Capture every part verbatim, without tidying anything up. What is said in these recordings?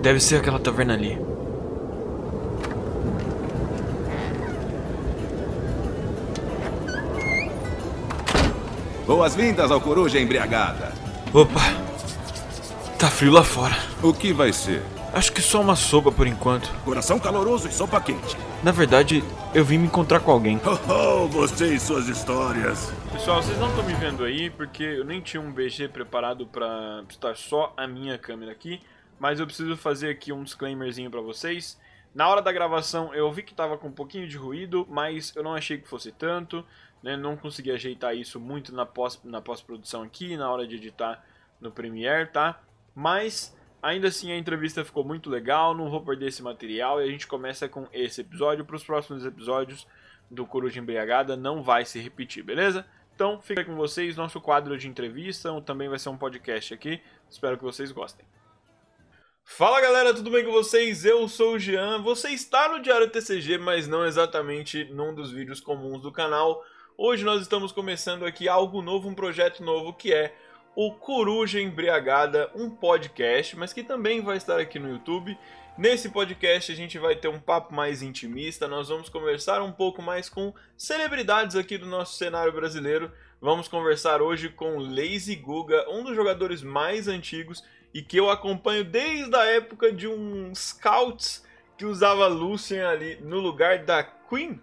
Deve ser aquela taverna ali. Boas-vindas ao Coruja Embriagada. Opa, tá frio lá fora. O que vai ser? Acho que só uma sopa por enquanto. Coração caloroso e sopa quente. Na verdade, eu vim me encontrar com alguém. Oh, oh, você e suas histórias. Pessoal, vocês não estão me vendo aí, porque eu nem tinha um B G preparado pra estar só a minha câmera aqui. Mas eu preciso fazer aqui um disclaimerzinho pra vocês. Na hora da gravação eu vi que tava com um pouquinho de ruído, mas eu não achei que fosse tanto, né? Não consegui ajeitar isso muito na pós, na pós-produção aqui, na hora de editar no Premiere, tá? Mas... ainda assim, a entrevista ficou muito legal, não vou perder esse material e a gente começa com esse episódio. Para os próximos episódios do Coruja Embriagada não vai se repetir, beleza? Então, fica com vocês, nosso quadro de entrevista, também vai ser um podcast aqui, espero que vocês gostem. Fala galera, tudo bem com vocês? Eu sou o Jean, você está no Diário T C G, mas não exatamente num dos vídeos comuns do canal. Hoje nós estamos começando aqui algo novo, um projeto novo que é... o Coruja Embriagada, um podcast, mas que também vai estar aqui no YouTube. Nesse podcast a gente vai ter um papo mais intimista, nós vamos conversar um pouco mais com celebridades aqui do nosso cenário brasileiro. Vamos conversar hoje com Lazy Guga, um dos jogadores mais antigos e que eu acompanho desde a época de um Scouts que usava Lucian ali no lugar da Queen.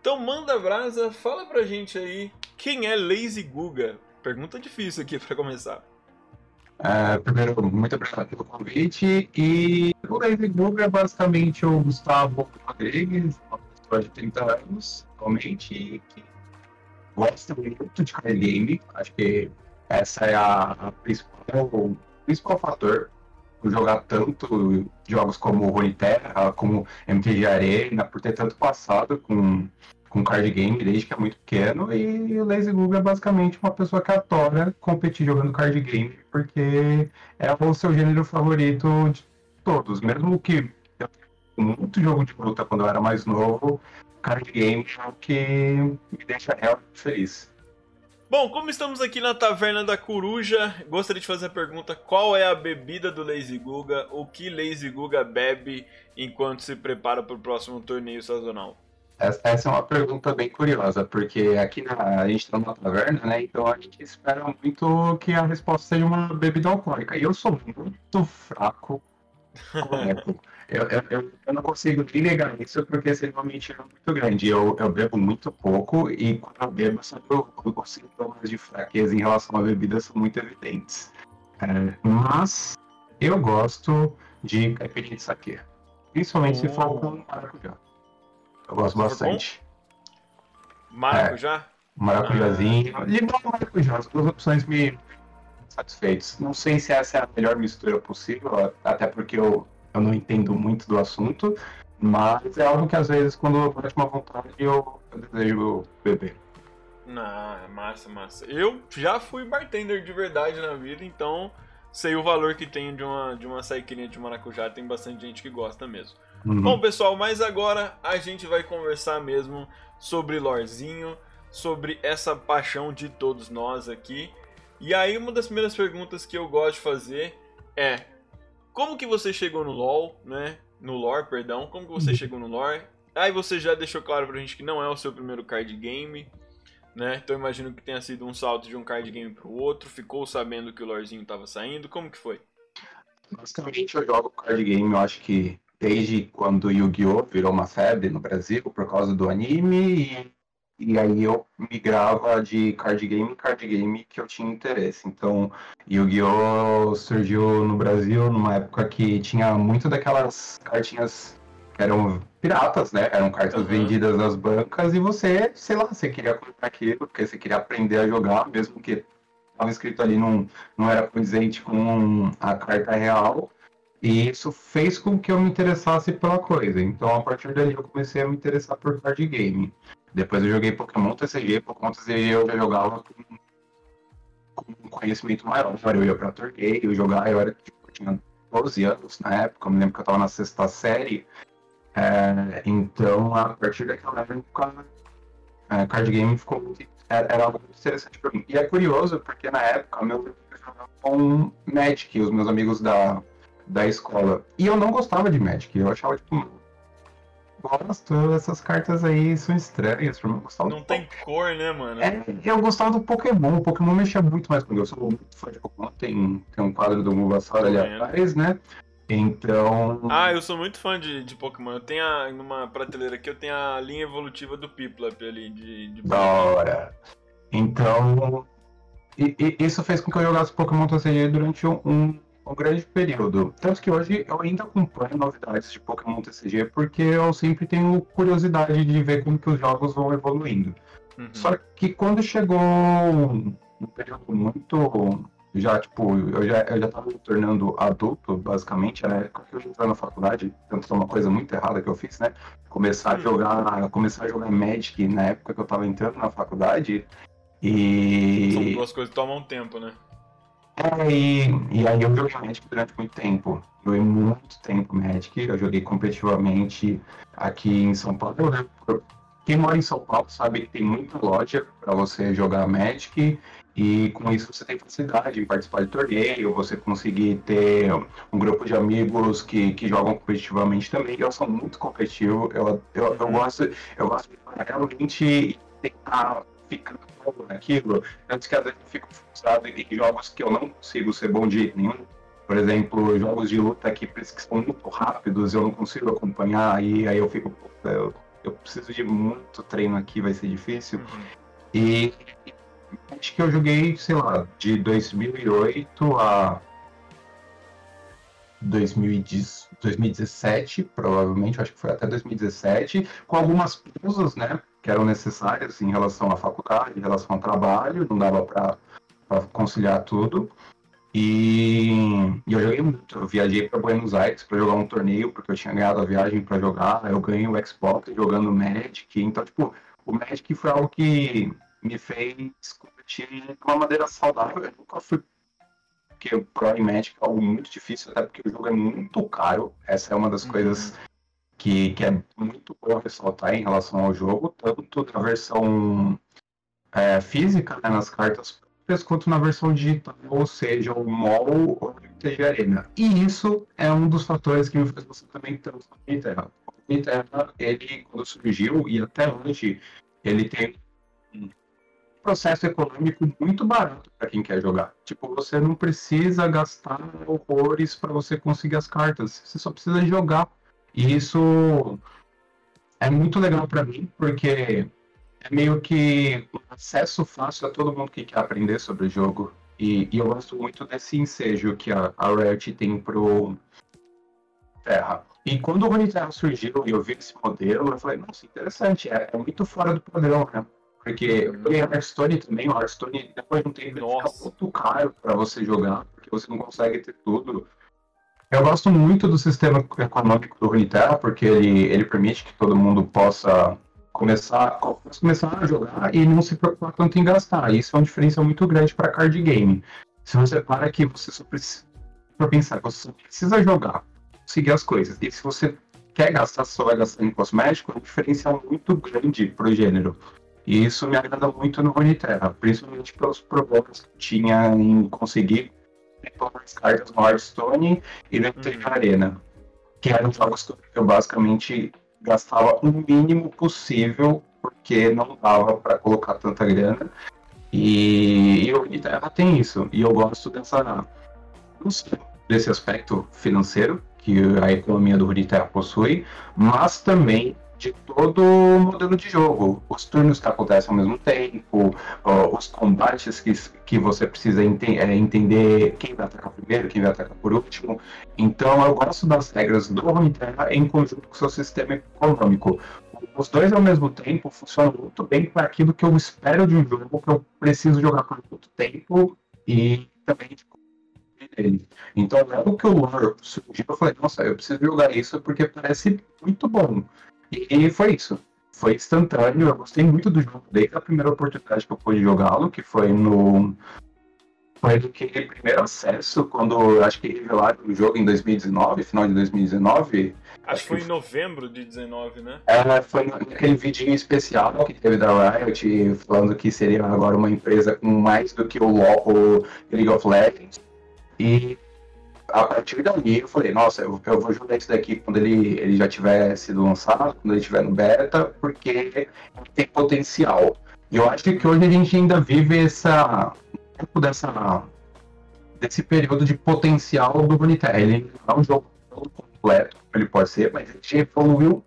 Então manda brasa, fala pra gente aí, quem é Lazy Guga? Pergunta difícil aqui pra começar. É, primeiro, muito obrigado pelo convite. E o Lazy Guga é basicamente o Gustavo Rodrigues, uma pessoa de trinta anos, atualmente, e que gosta muito de card game. Acho que essa é a, a principal, o principal fator. Jogar tanto jogos como Runeterra, como M T G Arena, por ter tanto passado com, com card game desde que é muito pequeno. E o Lazy Guga é basicamente uma pessoa que adora competir jogando card game, porque é o seu gênero favorito de todos. Mesmo que eu tenha muito jogo de luta quando eu era mais novo, card game é o que me deixa realmente feliz. Bom, como estamos aqui na Taverna da Coruja, gostaria de fazer a pergunta: qual é a bebida do Lazy Guga? O que Lazy Guga bebe enquanto se prepara para o próximo torneio sazonal? Essa é uma pergunta bem curiosa, porque aqui na, a gente está numa taverna, né? Então a gente espera muito que a resposta seja uma bebida alcoólica. E eu sou muito fraco com álcool. eu, eu, eu não consigo nem negar isso, porque seria uma mentira muito grande. Eu, eu bebo muito pouco e quando eu bebo, eu, os sintomas de fraqueza em relação à bebida são muito evidentes. É, mas eu gosto de caipirinha de saquê, principalmente oh. se for com maracujá. Eu gosto bastante. Maracujá? É, maracujazinho. Ah. Limão e maracujá, as duas opções me... satisfeitos. Não sei se essa é a melhor mistura possível, até porque eu, eu não entendo muito do assunto, mas é algo que às vezes quando bate uma vontade eu, eu desejo beber. Ah, massa, massa. Eu já fui bartender de verdade na vida, então sei o valor que tem de uma, de uma saiquinha de maracujá, tem bastante gente que gosta mesmo. Uhum. Bom pessoal, mas agora a gente vai conversar mesmo sobre Lorzinho, sobre essa paixão de todos nós aqui. E aí uma das primeiras perguntas que eu gosto de fazer é: como que você chegou no LoL, né? No lore, perdão, como que você chegou no lore? Aí você já deixou claro pra gente que não é o seu primeiro card game, né? Então eu imagino que tenha sido um salto de um card game pro outro, ficou sabendo que o lorezinho tava saindo, como que foi? Basicamente eu jogo card game, eu acho que desde quando o Yu-Gi-Oh virou uma febre no Brasil por causa do anime e... E aí eu migrava de card game em card game que eu tinha interesse. Então, Yu-Gi-Oh! Surgiu no Brasil numa época que tinha muito daquelas cartinhas que eram piratas, né? Eram cartas uhum. vendidas nas bancas e você, sei lá, você queria comprar aquilo, porque você queria aprender a jogar, mesmo que estava escrito ali, não, não era condizente com a carta real. E isso fez com que eu me interessasse pela coisa. Então, a partir daí eu comecei a me interessar por card game. Depois eu joguei Pokémon T C G, Pokémon T C G eu já jogava com, com um conhecimento maior. Eu ia pra torneio, eu jogava, eu, era, tipo, eu tinha doze anos na época, eu me lembro que eu tava na sexta série. É, então, a partir daquela época, é, card game ficou muito, era, era algo muito interessante pra mim. E é curioso, porque na época, meu com Magic, os meus amigos da, da escola. E eu não gostava de Magic, eu achava tipo... Gosto, essas cartas aí são estranhas, eu não gostava. Não tem cor, né, mano? É, eu gostava do Pokémon, o Pokémon mexia muito mais comigo. Eu sou muito fã de Pokémon, tem, tem um quadro do Bulbasaur ali atrás, né? Então... Ah, eu sou muito fã de, de Pokémon. Eu tenho, a, numa prateleira aqui, eu tenho a linha evolutiva do Piplup ali, de, de Pokémon. Da hora. Então, e, e, isso fez com que eu jogasse Pokémon T C G durante um, um, um grande período. Tanto que hoje eu ainda acompanho novidades de Pokémon T C G, porque eu sempre tenho curiosidade de ver como que os jogos vão evoluindo. Uhum. Só que quando chegou um período muito... Já, tipo, eu já, eu já tava me tornando adulto, basicamente, era a época que eu já entrei na faculdade, tanto que é uma coisa muito errada que eu fiz, né? Começar a jogar, começar a jogar Magic na época que eu tava entrando na faculdade, e... São duas coisas que tomam tempo, né? É, e, e aí eu joguei Magic durante muito tempo, joguei muito tempo Magic, eu joguei competitivamente aqui em São Paulo, né? Quem mora em São Paulo sabe que tem muita loja pra você jogar Magic, e com isso você tem facilidade em participar de torneio, você conseguir ter um grupo de amigos que, que jogam competitivamente também. Eu sou muito competitivo, eu, eu, eu, gosto, eu gosto de realmente tentar ficar bom naquilo. Antes que às vezes eu fico frustrado em jogos que eu não consigo ser bom de jeito nenhum. Por exemplo, jogos de luta que, que são muito rápidos, eu não consigo acompanhar, e aí eu fico, eu, eu preciso de muito treino aqui, vai ser difícil. Uhum. E... Acho que eu joguei, sei lá, de dois mil e oito a dois mil e dezessete, provavelmente, acho que foi até dois mil e dezessete, com algumas pausas, né, que eram necessárias em relação à faculdade, em relação ao trabalho, não dava pra, pra conciliar tudo. E eu joguei muito, eu viajei pra Buenos Aires pra jogar um torneio, porque eu tinha ganhado a viagem pra jogar, eu ganhei o Xbox jogando Magic, então, tipo, o Magic foi algo que... me fez competir de uma maneira saudável. Eu nunca fui, porque o Pro e Magic é algo muito difícil, até porque o jogo é muito caro. Essa é uma das uhum. coisas que, que é muito bom ressaltar em relação ao jogo, tanto na versão é, física, né, nas cartas, quanto na versão digital, ou seja, o M O L ou o M T G Arena. E isso é um dos fatores que me fez você também ter o Runeterra. O Runeterra, ele, quando surgiu, e até hoje, ele tem processo econômico muito barato para quem quer jogar. Tipo, você não precisa gastar horrores para você conseguir as cartas, você só precisa jogar. E isso é muito legal para mim, porque é meio que acesso fácil a todo mundo que quer aprender sobre o jogo. E, e eu gosto muito desse ensejo que a, a Riot tem pro Terra. E quando o Runeterra surgiu e eu vi esse modelo, eu falei, nossa, interessante, é, é muito fora do padrão, né? Porque eu ganhei Hearthstone também, o Hearthstone depois de um tempo fica muito caro para você jogar, porque você não consegue ter tudo. Eu gosto muito do sistema econômico do Runeterra, porque ele, ele permite que todo mundo possa começar, possa começar a jogar e não se preocupar tanto em gastar. Isso é uma diferença muito grande para card game. Se você para que você só precisa, para pensar, você só precisa jogar, seguir as coisas. E se você quer gastar, só vai gastar em cosmético, é um diferencial muito grande para o gênero. E isso me agrada muito no Runeterra, principalmente pelos problemas que eu tinha em conseguir retomar as cartas no Hearthstone e no M T G Arena, que eram jogos que eu basicamente gastava o mínimo possível, porque não dava para colocar tanta grana. E, e o Runeterra tem isso, e eu gosto dessa, desse aspecto financeiro que a economia do Runeterra possui, mas também de todo o modelo de jogo, os turnos que acontecem ao mesmo tempo, uh, os combates que, que você precisa ente é, entender quem vai atacar primeiro, quem vai atacar por último. Então eu gosto das regras do Runeterra em conjunto com o seu sistema econômico. Os dois ao mesmo tempo funcionam muito bem para aquilo que eu espero de um jogo, que eu preciso jogar por muito tempo e também de dele. Então logo que o lore surgiu, eu falei, nossa, eu preciso jogar isso porque parece muito bom. E foi isso, foi instantâneo, eu gostei muito do jogo desde a primeira oportunidade que eu pude jogá-lo, que foi no foi do que primeiro acesso, quando acho que revelaram o jogo em dois mil e dezenove, final de dois mil e dezenove. Acho, acho que foi que... em novembro de dezenove, né? É, foi naquele vidinho especial que teve da Riot, falando que seria agora uma empresa com mais do que o LoL, o League of Legends. E a partir dali eu falei, nossa, eu, eu vou jogar isso daqui quando ele, ele já tiver sido lançado, quando ele estiver no beta, porque tem potencial. E eu acho que hoje a gente ainda vive essa... Dessa, desse período de potencial do Runeterra. Ele não é um jogo completo, ele pode ser, mas a gente evoluiu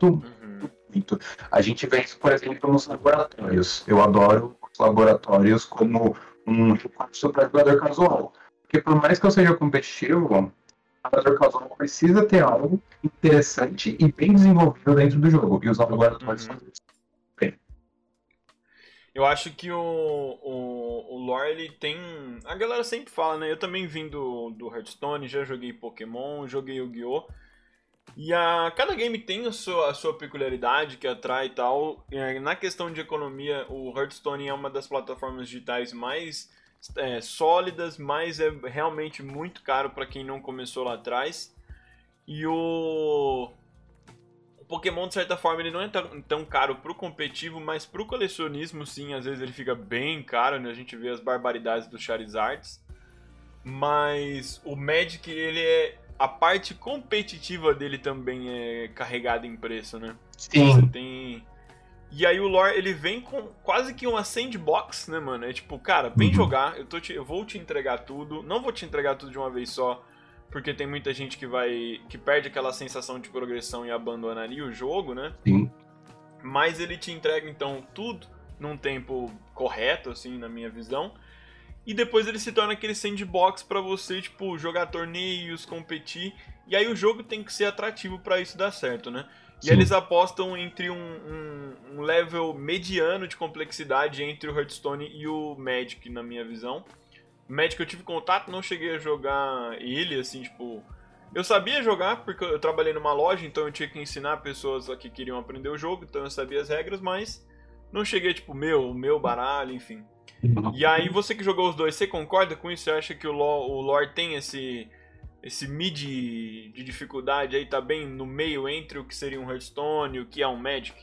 muito, uhum. muito. A gente vê isso, por exemplo, nos laboratórios. Eu adoro os laboratórios como um recurso para jogador casual. Porque por mais que eu seja competitivo, o jogador casual precisa ter algo interessante e bem desenvolvido dentro do jogo. E os laboratórios uhum. são isso. Eu acho que o, o, o lore, ele tem... A galera sempre fala, né? Eu também vim do, do Hearthstone, já joguei Pokémon, joguei Yu-Gi-Oh! E a, cada game tem a sua, a sua peculiaridade que atrai e tal. E na questão de economia, o Hearthstone é uma das plataformas digitais mais é, sólidas, mas é realmente muito caro para quem não começou lá atrás. E o... Pokémon, de certa forma, ele não é tão caro pro competitivo, mas pro colecionismo, sim, às vezes ele fica bem caro, né? A gente vê as barbaridades do Charizards. Mas o Magic, ele é... A parte competitiva dele também é carregada em preço, né? Sim. Você tem... E aí o lore, ele vem com quase que uma sandbox, né, mano? É tipo, cara, vem jogar, eu, tô te... eu vou te entregar tudo, não vou te entregar tudo de uma vez só, porque tem muita gente que vai que perde aquela sensação de progressão e abandonaria o jogo, né? Sim. Mas ele te entrega, então, tudo num tempo correto, assim, na minha visão. E depois ele se torna aquele sandbox pra você, tipo, jogar torneios, competir. E aí o jogo tem que ser atrativo pra isso dar certo, né? Sim. E eles apostam entre um, um, um level mediano de complexidade entre o Hearthstone e o Magic, na minha visão. Magic eu tive contato, não cheguei a jogar ele, assim, tipo... Eu sabia jogar, porque eu trabalhei numa loja, então eu tinha que ensinar pessoas que queriam aprender o jogo, então eu sabia as regras, mas não cheguei, tipo, meu, meu baralho, enfim. E aí, você que jogou os dois, você concorda com isso? Você acha que o lore, o lore tem esse, esse mid de dificuldade aí, tá bem no meio entre o que seria um Hearthstone e o que é um Magic?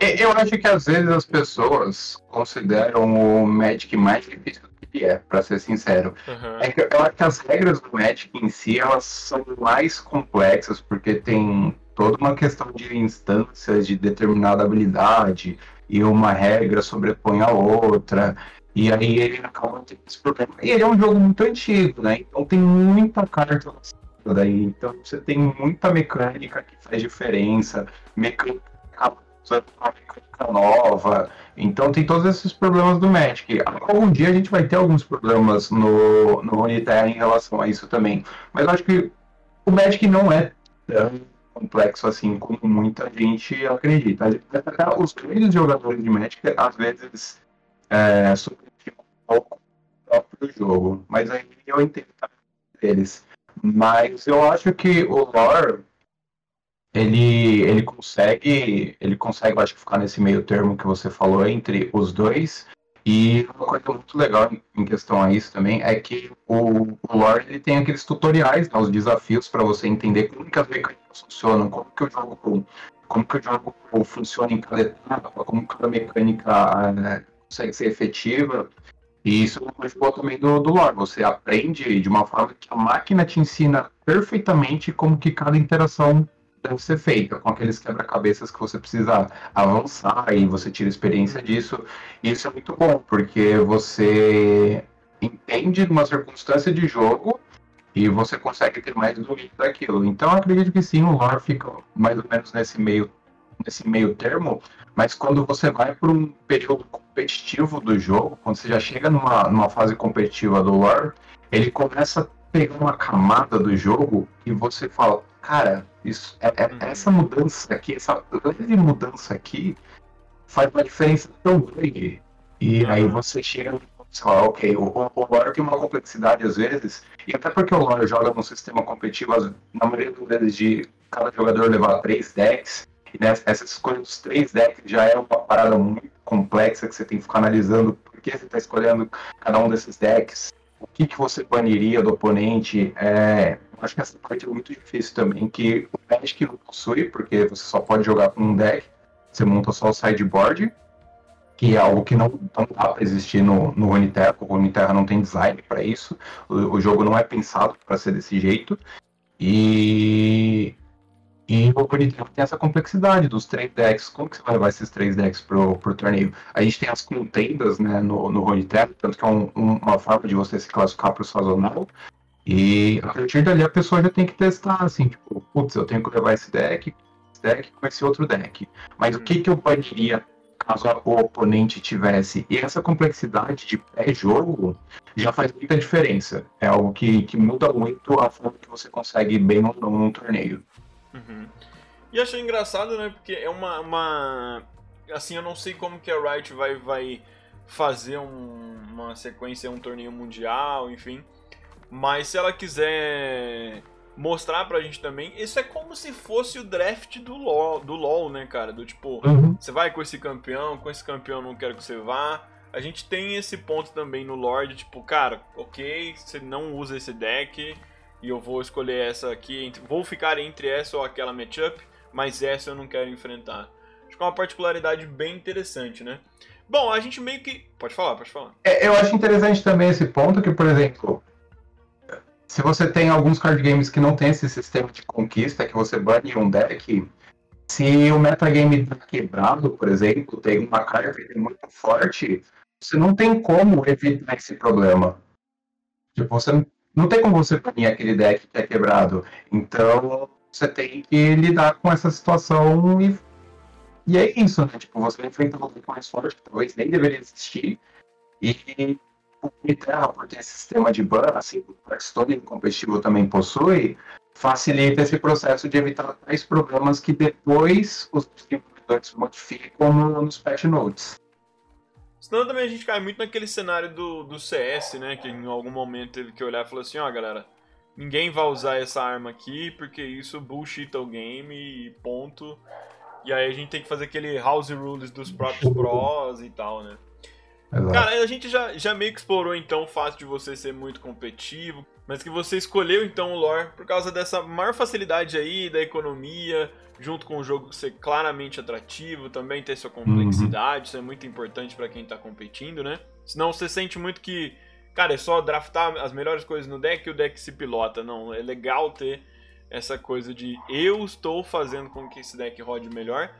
Eu acho que, às vezes, as pessoas consideram o Magic mais difícil. É, pra ser sincero. Uhum. É que eu acho que as regras do Magic em si, elas são mais complexas, porque tem toda uma questão de instâncias de determinada habilidade, e uma regra sobrepõe a outra, e aí ele acaba tendo esse problema. E ele é um jogo muito antigo, né? Então tem muita carta daí, então você tem muita mecânica que faz diferença, mecânica nova, então tem todos esses problemas do Magic. Algum dia a gente vai ter alguns problemas no, no Runeterra em relação a isso também, mas eu acho que o Magic não é tão complexo assim como muita gente acredita. Os grandes jogadores de Magic às vezes é, subestimam um pouco o próprio jogo, mas aí eu entendo eles. Mas eu acho que o lore Ele, ele consegue, ele consegue, acho que ficar nesse meio termo que você falou entre os dois. E uma coisa muito legal em questão a isso também é que o, o lore, ele tem aqueles tutoriais, né, os desafios para você entender como que as mecânicas funcionam, como que o jogo, como que o jogo funciona em cada etapa, como cada mecânica, né, consegue ser efetiva. E isso é uma coisa boa também do, do lore, você aprende de uma forma que a máquina te ensina perfeitamente como que cada interação deve ser feita, com aqueles quebra-cabeças que você precisa avançar e você tira experiência disso. Isso é muito bom, porque você entende uma circunstância de jogo e você consegue ter mais domínio daquilo. Então eu acredito que sim, o lore fica mais ou menos nesse meio, nesse meio termo, mas quando você vai para um período competitivo do jogo, quando você já chega numa, numa fase competitiva do lore, ele começa a pegar uma camada do jogo e você fala, cara, isso, é, é, essa mudança aqui, essa grande mudança aqui faz uma diferença tão grande. E aí você chega, sei lá, ok, o, o lore tem uma complexidade às vezes, e até porque o lore joga num sistema competitivo, na maioria das vezes, de cada jogador levar três decks, e nessa, essa escolha dos três decks já é uma parada muito complexa, que você tem que ficar analisando por que você está escolhendo cada um desses decks. o que, que você baniria do oponente. É, acho que essa parte é muito difícil também, que o Magic não possui, porque você só pode jogar com um deck, você monta só o sideboard, que é algo que não, não dá para existir no, no Runeterra, porque o Runeterra não tem design para isso, o, o jogo não é pensado para ser desse jeito, e... E o Runeterra tem essa complexidade dos três decks. Como que você vai levar esses três decks pro, pro torneio? A gente tem as contendas, né, no, no Runeterra, tanto que é um, um, uma forma de você se classificar pro sazonal. E a partir dali a pessoa já tem que testar, assim, tipo, putz, eu tenho que levar esse deck, esse deck com esse outro deck. Mas o que, que eu baniria caso o oponente tivesse? E essa complexidade de pré-jogo já faz muita diferença. É algo que, que muda muito a forma que você consegue bem ou não num torneio. Uhum. E achei engraçado, né, porque é uma, uma... assim, eu não sei como que a Riot vai, vai fazer um, uma sequência, um torneio mundial, enfim, mas se ela quiser mostrar pra gente também, isso é como se fosse o draft do LoL, do LoL, né, cara, do tipo, uhum. Você vai com esse campeão, com esse campeão não quero que você vá, a gente tem esse ponto também no Lorde, tipo, cara, ok, você não usa esse deck... E eu vou escolher essa aqui, vou ficar entre essa ou aquela matchup, mas essa eu não quero enfrentar. Acho que é uma particularidade bem interessante, né? Bom, a gente meio que... Pode falar, pode falar. É, eu acho interessante também esse ponto que, por exemplo, se você tem alguns card games que não tem esse sistema de conquista, que você bane um deck, se o metagame tá quebrado, por exemplo, tem uma carta que é muito forte, você não tem como evitar esse problema. Tipo, você não... Não tem como você punir aquele deck que é quebrado. Então, você tem que lidar com essa situação e, e é isso, né? Tipo, você enfrenta um deck mais forte, que talvez nem deveria existir. E o Runeterra, por ter esse sistema de ban, assim, o Hearthstone competitivo também possui, facilita esse processo de evitar tais problemas que depois os desenvolvedores modificam nos patch notes. Senão também a gente cai muito naquele cenário do, do C S, né? Que em algum momento teve que olhar e falou assim, ó, galera, ninguém vai usar essa arma aqui porque isso bullshita o game e ponto. E aí a gente tem que fazer aquele house rules dos próprios pros e tal, né? Cara, a gente já, já meio que explorou então o fato de você ser muito competitivo, mas que você escolheu então o lore por causa dessa maior facilidade aí da economia, junto com o jogo ser claramente atrativo, também ter sua complexidade, uhum. Isso é muito importante pra quem tá competindo, né? Senão você sente muito que, cara, é só draftar as melhores coisas no deck e o deck se pilota. Não, é legal ter essa coisa de eu estou fazendo com que esse deck rode melhor.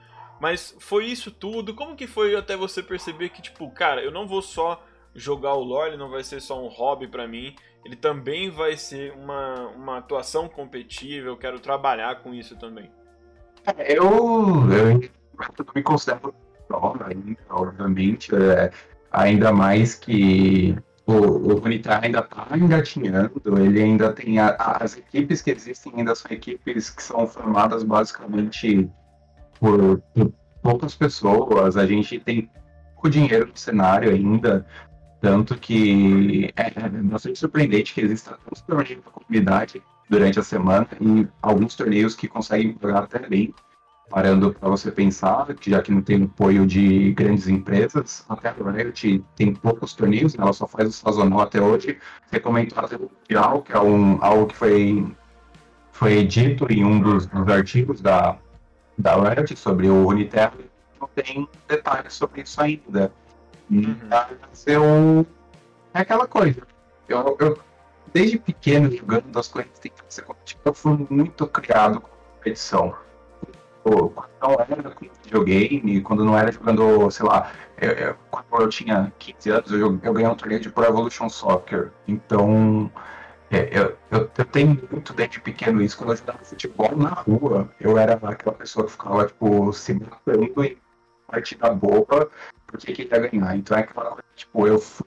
Mas foi isso tudo? Como que foi até você perceber que, tipo, cara, eu não vou só jogar o lore, ele não vai ser só um hobby pra mim, ele também vai ser uma, uma atuação competitiva, eu quero trabalhar com isso também. Eu, eu, eu me considero pró ainda, obviamente, é, ainda mais que o Runeterra ainda está engatinhando, ele ainda tem a, a, as equipes que existem ainda são equipes que são formadas basicamente por, por poucas pessoas, a gente tem pouco dinheiro no cenário ainda, tanto que é, é bastante surpreendente que exista tantos torneios para a comunidade durante a semana e alguns torneios que conseguem pagar até bem, parando para você pensar, que já que não tem apoio de grandes empresas, até a Riot tem poucos torneios, ela só faz o sazonal até hoje, recomendo até o Mundial, que é um, algo que foi, foi dito em um dos, dos artigos da, da Riot sobre o Runeterra, não tem detalhes sobre isso ainda. Uhum. Eu, é aquela coisa, eu, eu desde pequeno jogando das coisas que tem que ser competitiva, eu fui muito criado com competição. Pô, quando não era com videogame, quando não era jogando, sei lá, eu, eu, quando eu tinha quinze anos, eu, eu ganhei um torneio de Pro Evolution Soccer. Então, é, eu, eu, eu tenho muito desde pequeno isso. Quando eu jogava futebol na rua, eu era aquela pessoa que ficava, tipo, se matando em partida boba, porque queria ganhar. Então é aquela coisa, tipo, eu fui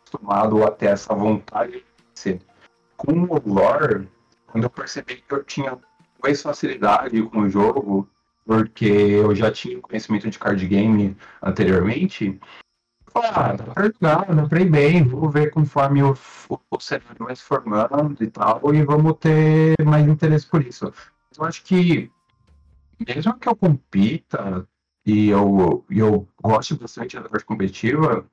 acostumado a ter essa vontade. Com o lore, quando eu percebi que eu tinha mais facilidade com o jogo, porque eu já tinha conhecimento de card game anteriormente, eu falei, ah, dá pra jogar, eu entrei bem, vou ver conforme o, o, o cenário vai se formando e tal, e vamos ter mais interesse por isso. Eu acho que, mesmo que eu compita, e eu, eu gosto bastante da parte competitiva,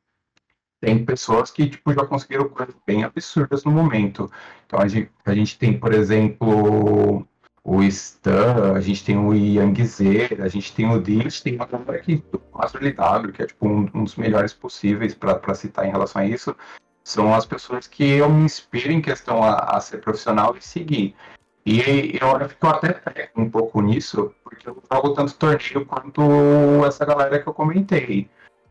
tem pessoas que tipo, já conseguiram coisas bem absurdas no momento. Então a gente, a gente tem, por exemplo, o Stan, a gente tem o Ian Ze, a gente tem o Dits, tem uma galera aqui, o Azuli W, que é tipo, um, um dos melhores possíveis para citar em relação a isso. São as pessoas que eu me inspiro em questão a, a ser profissional e seguir. E eu, eu até pego um pouco nisso, porque eu jogo tanto torneio quanto essa galera que eu comentei.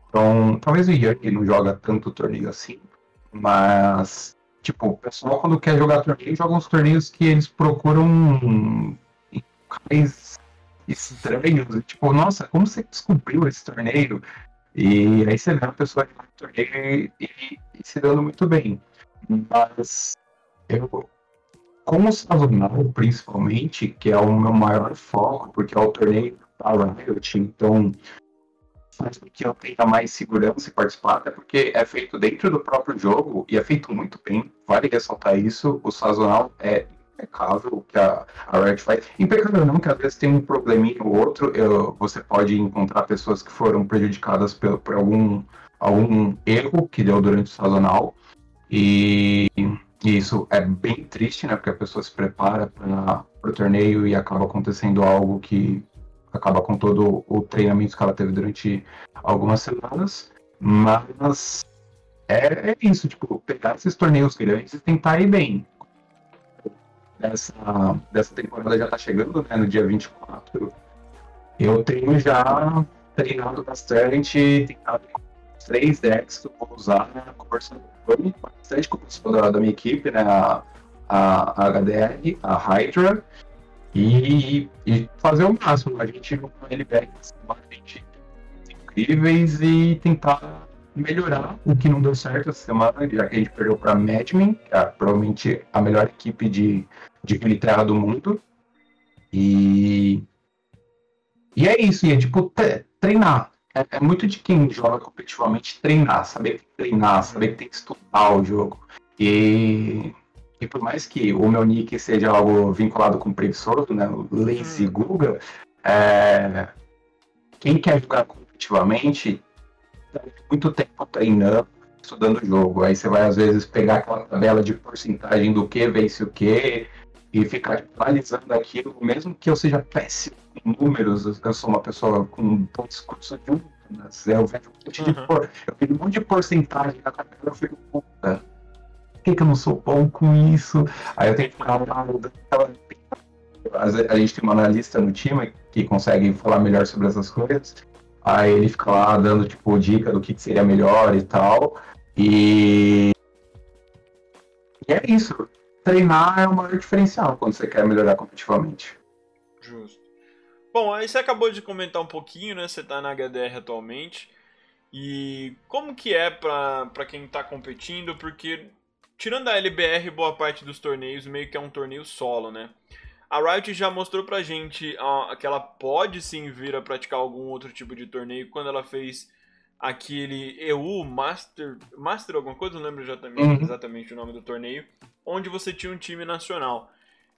Então, talvez o Ian não joga tanto torneio assim, mas, tipo, o pessoal quando quer jogar torneio, joga uns torneios que eles procuram locais estranhos. Tipo, nossa, como você descobriu esse torneio? E aí você vê a pessoa que vai no torneio e, e, e se dando muito bem. Mas, eu... como sazonal, principalmente, que é o meu maior foco, porque é o torneio da Riot, então faz com que eu tenha mais segurança em participar, até porque é feito dentro do próprio jogo e é feito muito bem, vale ressaltar isso. O sazonal é impecável, que a, a Riot faz. Impecável não, que às vezes tem um probleminha ou outro, eu, você pode encontrar pessoas que foram prejudicadas por, por algum, algum erro que deu durante o sazonal, e... E isso é bem triste, né? Porque a pessoa se prepara para o torneio e acaba acontecendo algo que acaba com todo o treinamento que ela teve durante algumas semanas. Mas é, é isso, tipo, pegar esses torneios grandes e tentar ir bem. Essa, dessa temporada já tá chegando, né? No dia vinte e quatro. Eu tenho já treinado bastante, tentado três decks que eu vou usar, né? Conversando bastante com o pessoal da, da minha equipe, né? A, a, a H D R, a Hydra, e, e fazer o máximo. A gente não ele pega bastante incríveis e tentar melhorar o que não deu certo essa semana, já que a gente perdeu para a Magic, que é provavelmente a melhor equipe de, de Runeterra do mundo. E, e é isso, e é tipo tre- treinar. É muito de quem joga competitivamente treinar, saber que treinar, saber que tem que estudar o jogo. E, e por mais que o meu nick seja algo vinculado com o preguiçoso, né, o Lazy Guga, é, quem quer jogar competitivamente, tá muito tempo treinando, estudando o jogo. Aí você vai, às vezes, pegar aquela tabela de porcentagem do que vence o que, e ficar analisando aquilo, mesmo que eu seja péssimo em números, eu sou uma pessoa com tantos cursos de números, eu vejo um monte, uhum. de, por... eu vejo um monte de porcentagem na cabeça, eu fico, puta, por que, que eu não sou bom com isso? Aí eu tenho que ficar lá mudando aquela... A gente tem um analista no time que consegue falar melhor sobre essas coisas, aí ele fica lá dando, tipo, dica do que seria melhor e tal, e... E é isso. Treinar é o maior diferencial quando você quer melhorar competitivamente. Justo. Bom, aí você acabou de comentar um pouquinho, né? Você tá na H D R atualmente. E como que é pra, pra quem tá competindo? Porque, tirando a L B R, boa parte dos torneios meio que é um torneio solo, né? A Riot já mostrou pra gente ó, que ela pode sim vir a praticar algum outro tipo de torneio quando ela fez... aquele E U, Master, Master alguma coisa, não lembro exatamente o nome do torneio, onde você tinha um time nacional.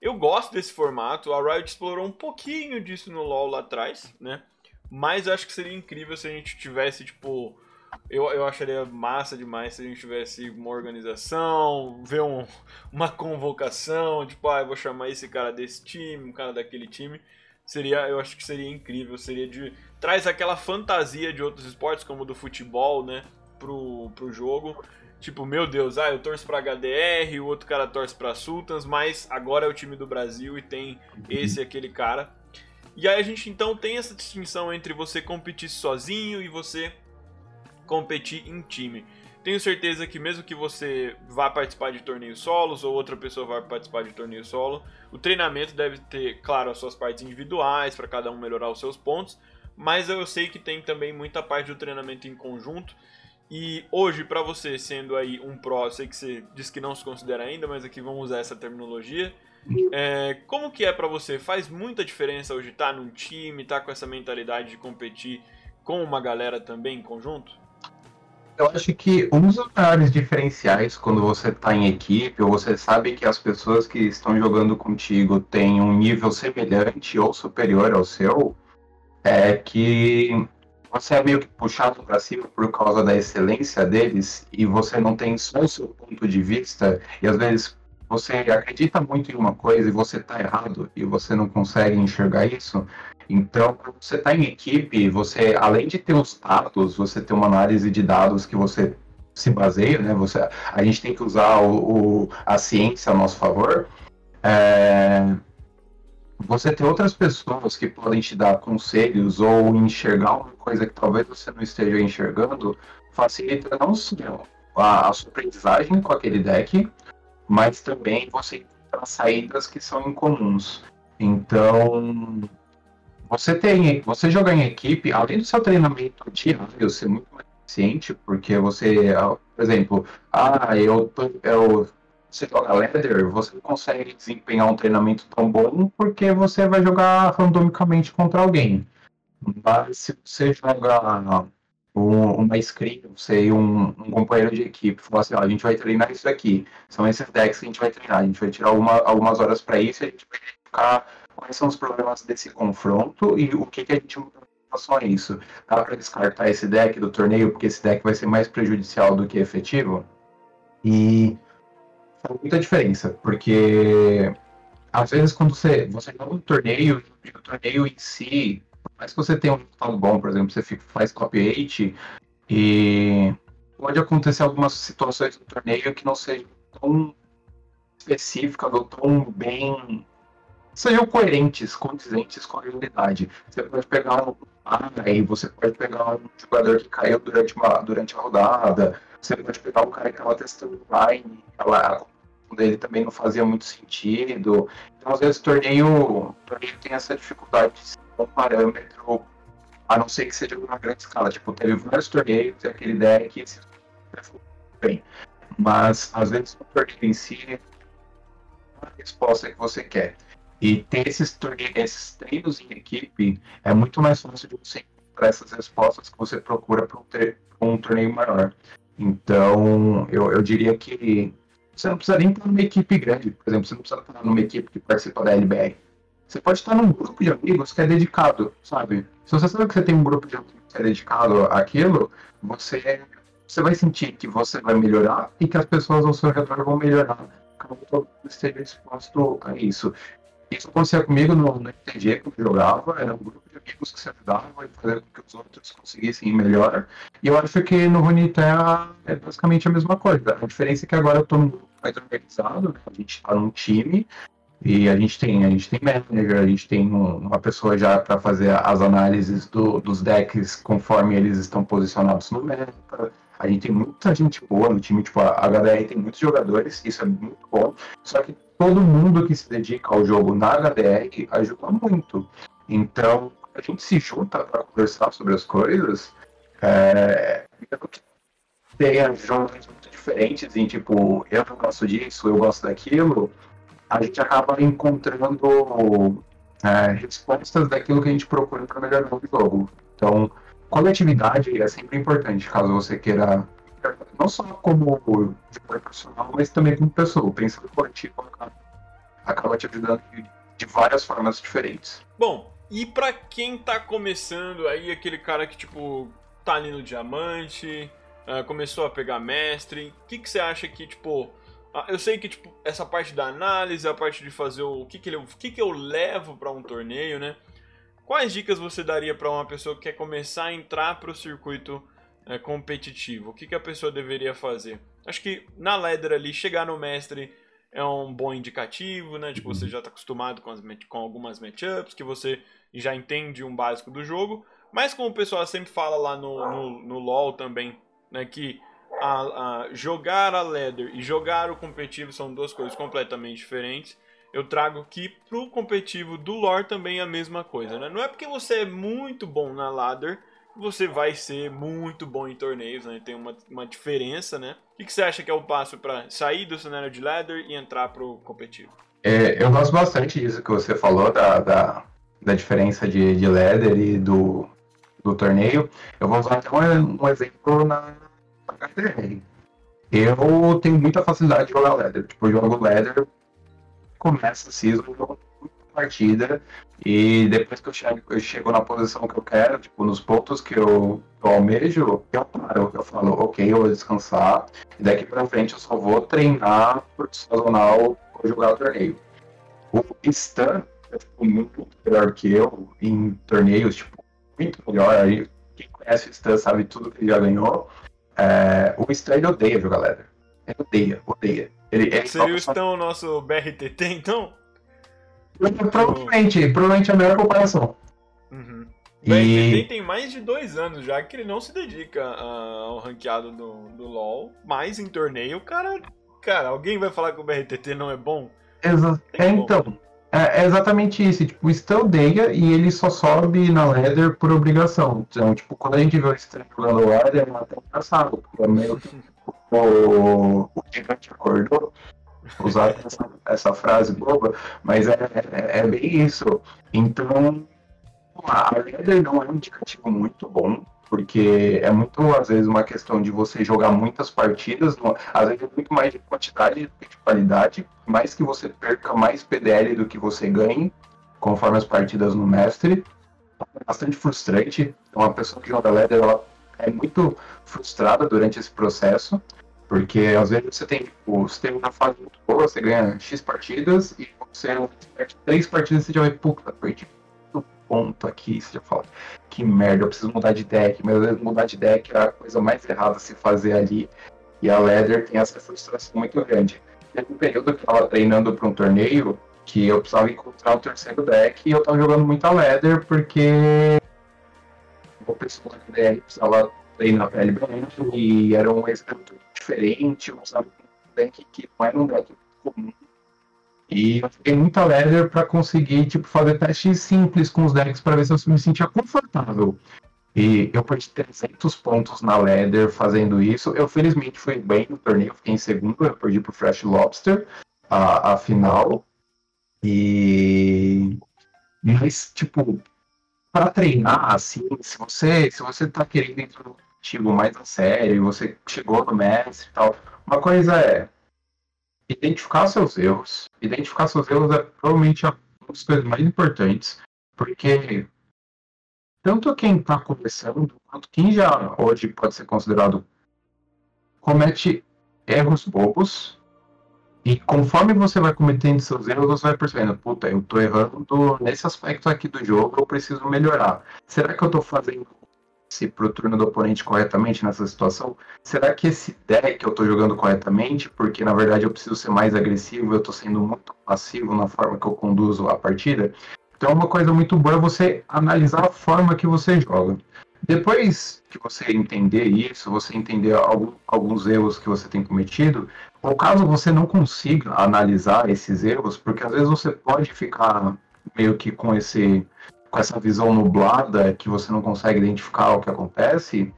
Eu gosto desse formato, a Riot explorou um pouquinho disso no LoL lá atrás, né? Mas eu acho que seria incrível se a gente tivesse, tipo... Eu, eu acharia massa demais se a gente tivesse uma organização, ver um, uma convocação, tipo, ah, eu vou chamar esse cara desse time, um cara daquele time... Seria, eu acho que seria incrível, seria de... Traz aquela fantasia de outros esportes, como do futebol, né, pro, pro jogo. Tipo, meu Deus, ah, eu torço pra H D R, o outro cara torce pra Sultans, mas agora é o time do Brasil e tem esse e aquele cara. E aí a gente, então, tem essa distinção entre você competir sozinho e você competir em time. Tenho certeza que mesmo que você vá participar de torneios solos ou outra pessoa vá participar de torneio solo, o treinamento deve ter, claro, as suas partes individuais para cada um melhorar os seus pontos, mas eu sei que tem também muita parte do treinamento em conjunto. E hoje, para você sendo aí um pro, eu sei que você disse que não se considera ainda, mas aqui vamos usar essa terminologia. É, como que é para você? Faz muita diferença hoje estar num time, estar com essa mentalidade de competir com uma galera também em conjunto? Eu acho que um dos maiores diferenciais quando você está em equipe, ou você sabe que as pessoas que estão jogando contigo têm um nível semelhante ou superior ao seu, é que você é meio que puxado para cima por causa da excelência deles e você não tem só o seu ponto de vista e às vezes você acredita muito em uma coisa e você tá errado e você não consegue enxergar isso. Então, quando você tá em equipe, você, além de ter os dados, você tem uma análise de dados que você se baseia, né? Você, a gente tem que usar o, o, a ciência a nosso favor. É... Você tem outras pessoas que podem te dar conselhos ou enxergar uma coisa que talvez você não esteja enxergando, facilita não só a, a sua aprendizagem com aquele deck, mas também você encontrar saídas que são incomuns. Então, você, tem, você jogar em equipe, além do seu treinamento diário ser muito mais eficiente, porque você, por exemplo, ah, eu... eu você joga ladder, você não consegue desempenhar um treinamento tão bom porque você vai jogar randomicamente contra alguém. Mas se você joga um, uma screen, você e um, um companheiro de equipe, falar assim, ó, a gente vai treinar isso aqui, são esses decks que a gente vai treinar, a gente vai tirar uma, algumas horas para isso e a gente vai identificar quais são os problemas desse confronto e o que, que a gente muda em relação a isso. Dá para descartar esse deck do torneio porque esse deck vai ser mais prejudicial do que efetivo? E... muita diferença, porque às vezes quando você, você joga um torneio, o torneio em si, por mais que você tenha um resultado bom, por exemplo, você fica, faz top oito e pode acontecer algumas situações do torneio que não sejam tão específicas ou tão bem, sejam coerentes, condizentes com a realidade. Você pode pegar um ah, aí você pode pegar um jogador que caiu durante, uma, durante a rodada, você pode pegar o cara que estava testando online, a competição dele também não fazia muito sentido. Então, às vezes, o torneio, torneio tem essa dificuldade de ser um parâmetro, a não ser que seja uma grande escala. Tipo, teve vários torneios, e aquele deck, esse foi bem. Mas, às vezes, o torneio em si é a resposta que você quer. E ter esses, torneios, esses treinos em equipe é muito mais fácil de você encontrar essas respostas que você procura para um, um torneio maior. Então, eu, eu diria que você não precisa nem estar numa equipe grande. Por exemplo, você não precisa estar numa equipe que participa da L B R. Você pode estar num grupo de amigos que é dedicado, sabe? Se você sabe que você tem um grupo de amigos que é dedicado àquilo, você, você vai sentir que você vai melhorar e que as pessoas ao seu redor vão melhorar, caso todo mundo esteja disposto a isso. Isso acontecia comigo no, no M T G que eu jogava, era um grupo de amigos que se ajudavam e fazer com que os outros conseguissem melhor. E eu acho que no Runeterra é basicamente a mesma coisa. A diferença é que agora eu estou num grupo mais organizado, né? A gente está num time e a gente tem, a gente tem manager, a gente tem um, uma pessoa já para fazer as análises do, dos decks conforme eles estão posicionados no meta. A gente tem muita gente boa no time, tipo, a H D R tem muitos jogadores, isso é muito bom. Só que todo mundo que se dedica ao jogo na H D R ajuda muito. Então, a gente se junta para conversar sobre as coisas. É... Tem jogos muito diferentes em, tipo, eu não gosto disso, eu gosto daquilo. A gente acaba encontrando é, respostas daquilo que a gente procura para melhorar o jogo. Então, coletividade é sempre importante, caso você queira, não só como profissional, mas também como pessoa. Pensar coletivo acaba te ajudando de várias formas diferentes. Bom, e pra quem tá começando aí, aquele cara que, tipo, tá ali no diamante, uh, começou a pegar mestre, o que que você acha que, tipo... Eu sei que, tipo, essa parte da análise, a parte de fazer o que que, ele, o que, que eu levo pra um torneio, né? Quais dicas você daria para uma pessoa que quer começar a entrar para o circuito é, competitivo? O que, que a pessoa deveria fazer? Acho que na ladder ali, chegar no mestre é um bom indicativo, né? Tipo, você já está acostumado com, as, com algumas matchups, que você já entende um básico do jogo. Mas como o pessoal sempre fala lá no, no, no LoL também, né? Que a, a jogar a ladder e jogar o competitivo são duas coisas completamente diferentes. Eu trago que pro competitivo do lore também é a mesma coisa, né? Não é porque você é muito bom na ladder que você vai ser muito bom em torneios, né? Tem uma, uma diferença, né? O que, que você acha que é o passo para sair do cenário de ladder e entrar pro competitivo? É, eu gosto bastante disso que você falou, da, da, da diferença de, de ladder e do, do torneio. Eu vou usar até um, um exemplo na H D R. Eu tenho muita facilidade de jogar ladder. Tipo, eu jogo ladder... Começa a season, partida e depois que eu chego, eu chego na posição que eu quero, tipo, nos pontos que eu, eu almejo, eu paro, eu falo, ok, eu vou descansar, e daqui pra frente eu só vou treinar por sazonal ou jogar o torneio. O Stan é, tipo, muito melhor que eu em torneios, tipo, muito melhor, aí quem conhece o Stan sabe tudo que ele já ganhou. É, o Stan ele odeia jogar ladder, ele odeia, odeia. Ele, ele Seria o Stan o nosso B R T T, então? Provavelmente, provavelmente é a melhor comparação. Uhum. E... Bem, ele tem mais de dois anos já que ele não se dedica ao ranqueado do, do LoL, mas em torneio, cara, cara, alguém vai falar que o B R T T não é bom? Exa é, é bom. Então, é, é exatamente isso. Tipo, o Stan odeia e ele só sobe na ladder por obrigação. Então, tipo, quando a gente vê o Stan jogando ladder, é até engraçado, porque é meio que o gigante acordou. Usar essa, essa frase boba, mas é, é, é bem isso. Então, a ladder não é um indicativo muito bom, porque é muito, às vezes, uma questão de você jogar muitas partidas, às vezes é muito mais de quantidade do que de qualidade, mais que você perca mais P D L do que você ganhe, conforme as partidas no mestre. É bastante frustrante, uma pessoa que joga ladder, ela é muito frustrada durante esse processo. Porque às vezes você tem, tipo, você tem uma fase muito boa, você ganha X partidas e você perde três partidas e você já vai, puta, perdi um ponto aqui, você já fala, que merda, eu preciso mudar de deck, mas às vezes mudar de deck é a coisa mais errada a se fazer ali, e a ladder tem essa frustração muito grande. Teve um período que eu tava treinando para um torneio que eu precisava encontrar o terceiro deck e eu tava jogando muito a ladder porque o pessoal da D R precisava treinar pra L B N e era um ex-cantor diferente, um deck que não era um deck comum. E eu fiquei muita ladder pra conseguir, tipo, fazer testes simples com os decks pra ver se eu me sentia confortável. E eu perdi trezentos pontos na ladder fazendo isso. Eu felizmente fui bem no torneio, fiquei em segundo, eu perdi pro Fresh Lobster a, a final. E... mas, tipo, pra treinar, assim, se você, se você tá querendo entrar no contigo mais a sério, você chegou no mestre e tal, uma coisa é identificar seus erros. Identificar seus erros é provavelmente uma das coisas mais importantes, porque tanto quem tá começando, quanto quem já hoje pode ser considerado comete erros bobos. E conforme você vai cometendo seus erros, você vai percebendo, puta, eu tô errando nesse aspecto aqui do jogo, eu preciso melhorar. Será que eu tô fazendo esse pro turno do oponente corretamente nessa situação? Será que esse deck eu tô jogando corretamente? Porque, na verdade, eu preciso ser mais agressivo, eu tô sendo muito passivo na forma que eu conduzo a partida. Então, uma coisa muito boa é você analisar a forma que você joga. Depois que você entender isso, você entender algum, alguns erros que você tem cometido, ou caso você não consiga analisar esses erros, porque às vezes você pode ficar meio que com, esse, com essa visão nublada que você não consegue identificar o que acontece,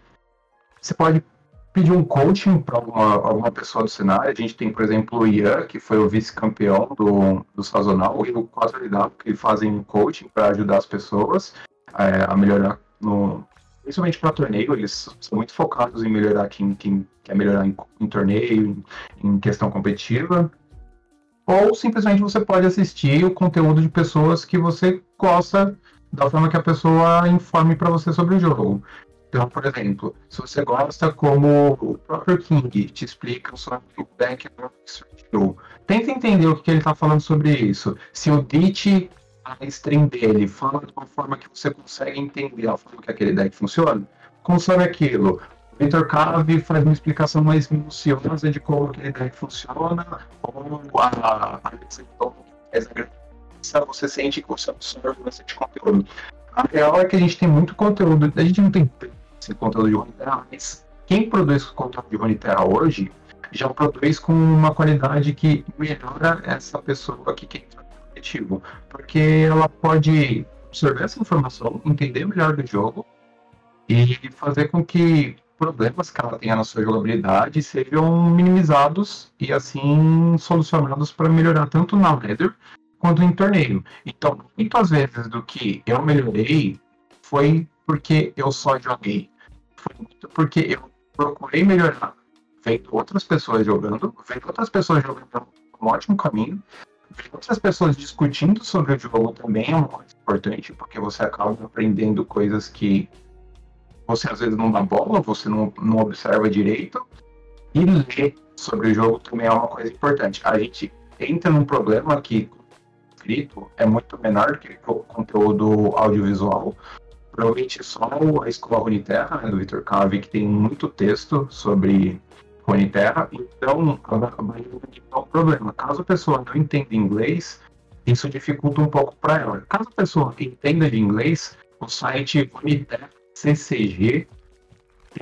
você pode pedir um coaching para alguma, alguma pessoa do cenário. A gente tem, por exemplo, o Ian, que foi o vice-campeão do, do sazonal, e o quatro L W, que fazem coaching para ajudar as pessoas é, a melhorar no... principalmente para torneio, eles são muito focados em melhorar quem, quem quer melhorar em, em torneio, em, em questão competitiva. Ou simplesmente você pode assistir o conteúdo de pessoas que você gosta da forma que a pessoa informe para você sobre o jogo. Então, por exemplo, se você gosta como o próprio King te explica sobre o background que surgiu, tenta entender o que ele está falando sobre isso. Se o Dits... a stream dele fala de uma forma que você consegue entender a forma que aquele deck funciona, consome aquilo. O Victor Cave faz uma explicação mais minuciosa de como aquele deck funciona, ou a a você sente que você absorve bastante conteúdo. A real é que a gente tem muito conteúdo, a gente não tem esse conteúdo de Runeterra, mas quem produz conteúdo de Runeterra hoje já produz com uma qualidade que melhora essa pessoa que quer entrar. Porque ela pode absorver essa informação, entender melhor do jogo e fazer com que problemas que ela tenha na sua jogabilidade sejam minimizados e assim solucionados para melhorar tanto na ladder quanto em torneio. Então, muitas vezes do que eu melhorei foi porque eu só joguei, foi muito porque eu procurei melhorar, vendo outras pessoas jogando, vendo outras pessoas jogando um ótimo caminho. Outras pessoas discutindo sobre o jogo também é uma coisa importante, porque você acaba aprendendo coisas que você às vezes não dá bola, você não, não observa direito. E ler sobre o jogo também é uma coisa importante. A gente entra num problema que escrito é muito menor que o conteúdo audiovisual. Provavelmente só a escola Runeterra, né, do Victor Cave, que tem muito texto sobre Runeterra, então vai identificar o problema. Caso a pessoa não entenda inglês, isso dificulta um pouco para ela. Caso a pessoa entenda de inglês, o site Runeterra T C G